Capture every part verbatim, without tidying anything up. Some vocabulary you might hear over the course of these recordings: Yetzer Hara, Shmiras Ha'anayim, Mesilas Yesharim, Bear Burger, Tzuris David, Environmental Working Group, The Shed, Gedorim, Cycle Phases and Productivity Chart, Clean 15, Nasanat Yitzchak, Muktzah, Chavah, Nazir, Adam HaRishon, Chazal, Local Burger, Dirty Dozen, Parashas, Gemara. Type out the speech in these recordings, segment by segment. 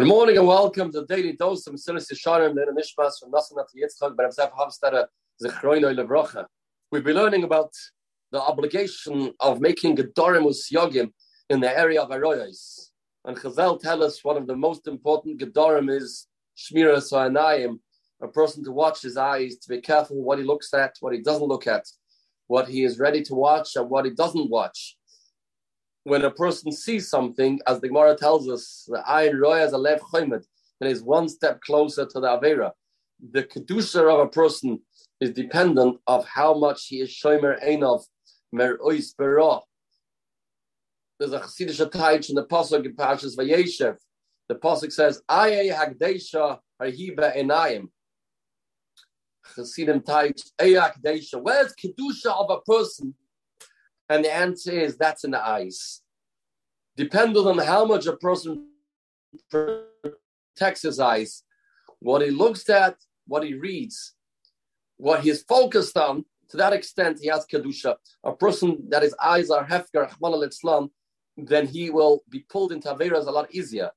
Good morning and welcome to the Daily Dose of Mesilas Yesharim, the Nishmas from Nasanat Yitzchak, Barav Zav Havstara, Zechroino Levrocha. We've been learning about the obligation of making Gedorim Yogim in the area of Aroyos. And Chazal tell us one of the most important Gedorim is Shmiras Ha'anayim, a person to watch his eyes, to be careful what he looks at, what he doesn't look at, what he is ready to watch and what he doesn't watch. When a person sees something, as the Gemara tells us, the ayin roya zalev chomed, that is one step closer to the Avera. The kedusha of a person is dependent of how much he is shomer einov merois berah. There's a Chassidish taich in the pasuk in Parashas Vayeshev. The pasuk says, "Ayeh hagdesha harhiba enayim." Chassidim taich, "Ayeh hagdesha." Where's kedusha of a person? And the answer is that's in the eyes. Depending on how much a person protects his eyes, what he looks at, what he reads, what he's focused on, to that extent he has kedusha. A person that his eyes are hefker, Rahman al-Islam, then he will be pulled into Averas a lot easier.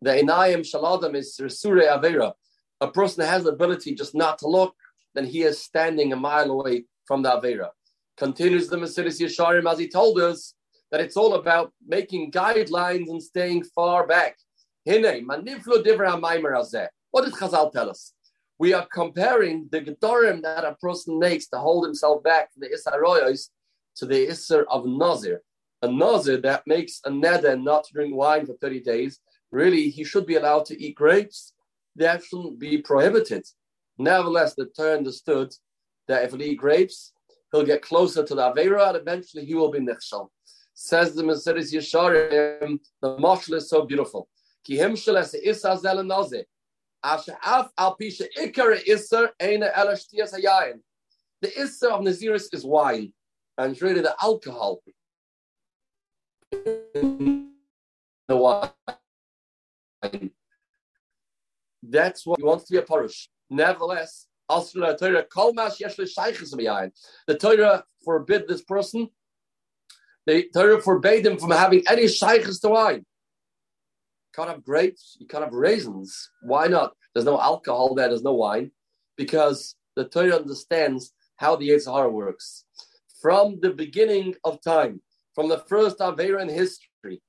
The enayim shaladam is resure Avera. A person that has the ability just not to look, then he is standing a mile away from the Avera. Continues the Mesilas Yesharim, as he told us, that it's all about making guidelines and staying far back. What did Chazal tell us? We are comparing the Gedorim that a person makes to hold himself back from the Isser Royos to the Isser of Nazir. A Nazir that makes a neder and not drink wine for thirty days, really, he should be allowed to eat grapes. That shouldn't be prohibited. Nevertheless, the Torah understood that if he eats grapes, he'll get closer to the Aveira, and eventually he will be Nechshal. Says the Mesilas Yesharim, the mashal is so beautiful. The Isser of Naziris is wine, and really the alcohol in the wine. That's what he wants to be a parush. Nevertheless, the Torah forbid this person. The Torah forbade him from having any shaykhs to wine. You can't have grapes, you can't have raisins. Why not? There's no alcohol there, there's no wine. Because the Torah understands how the Yetzer Hara works. From the beginning of time, from the first Aveira in history,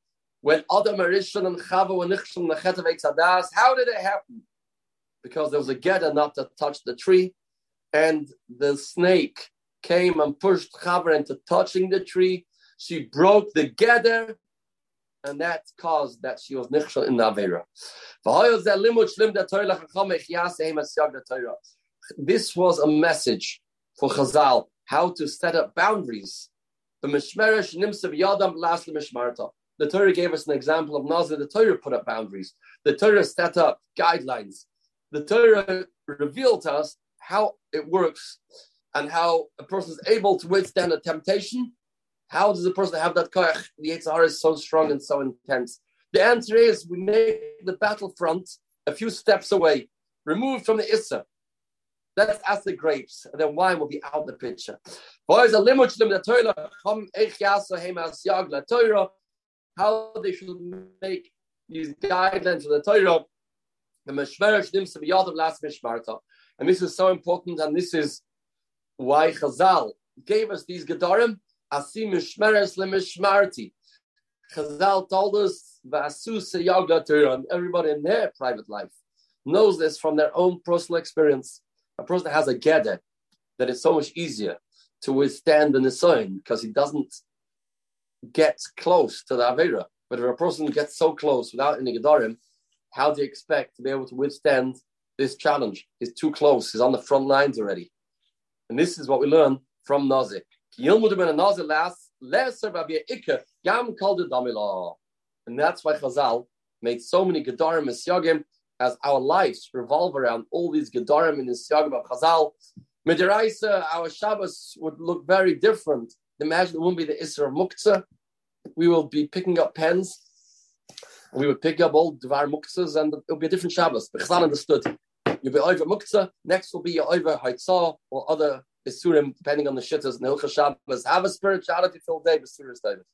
when Adam HaRishon and Chavah were nichshel in the chet of Eitz Hadas, how did it happen? Because there was a gedder not to touch the tree, and the snake came and pushed Chavah into touching the tree. She broke the gedder, and that caused that she was nichshel in the Avera. This was a message for Chazal, how to set up boundaries. The Torah gave us an example of Nazir. The Torah put up boundaries. The Torah set up guidelines. The Torah revealed to us how it works and how a person is able to withstand a temptation. How does a person have that koach? The Yetzer Hara is so strong and so intense. The answer is we make the battlefront a few steps away, removed from the Isser. Let's ask the grapes, and then wine will be out of the picture. How they should make these guidelines of the Torah. And this is so important, and this is why Chazal gave us these Gedorim. Chazal told us, and everybody in their private life knows this from their own personal experience. A person that has a Gedder, that is so much easier to withstand the Nisayon, because he doesn't get close to the Aveira. But if a person gets so close without any Gedorim, how do you expect to be able to withstand this challenge? He's too close. He's on the front lines already. And this is what we learn from Nazir. And that's why Chazal made so many Gedarim and Siagim, as our lives revolve around all these Gedarim and Siagim of Chazal. Midiraisa, our Shabbos would look very different. Imagine it wouldn't be the Isra of Muktzah. We will be picking up pens. We would pick up old Dvar Muktzahs, and it would be a different Shabbos. But Chazal understood. You'll be over Muktzah, next will be your over Haitzah or other Isurim, depending on the Shittas and Hilchah Shabbos. Have a spirituality filled day, Tzuris David.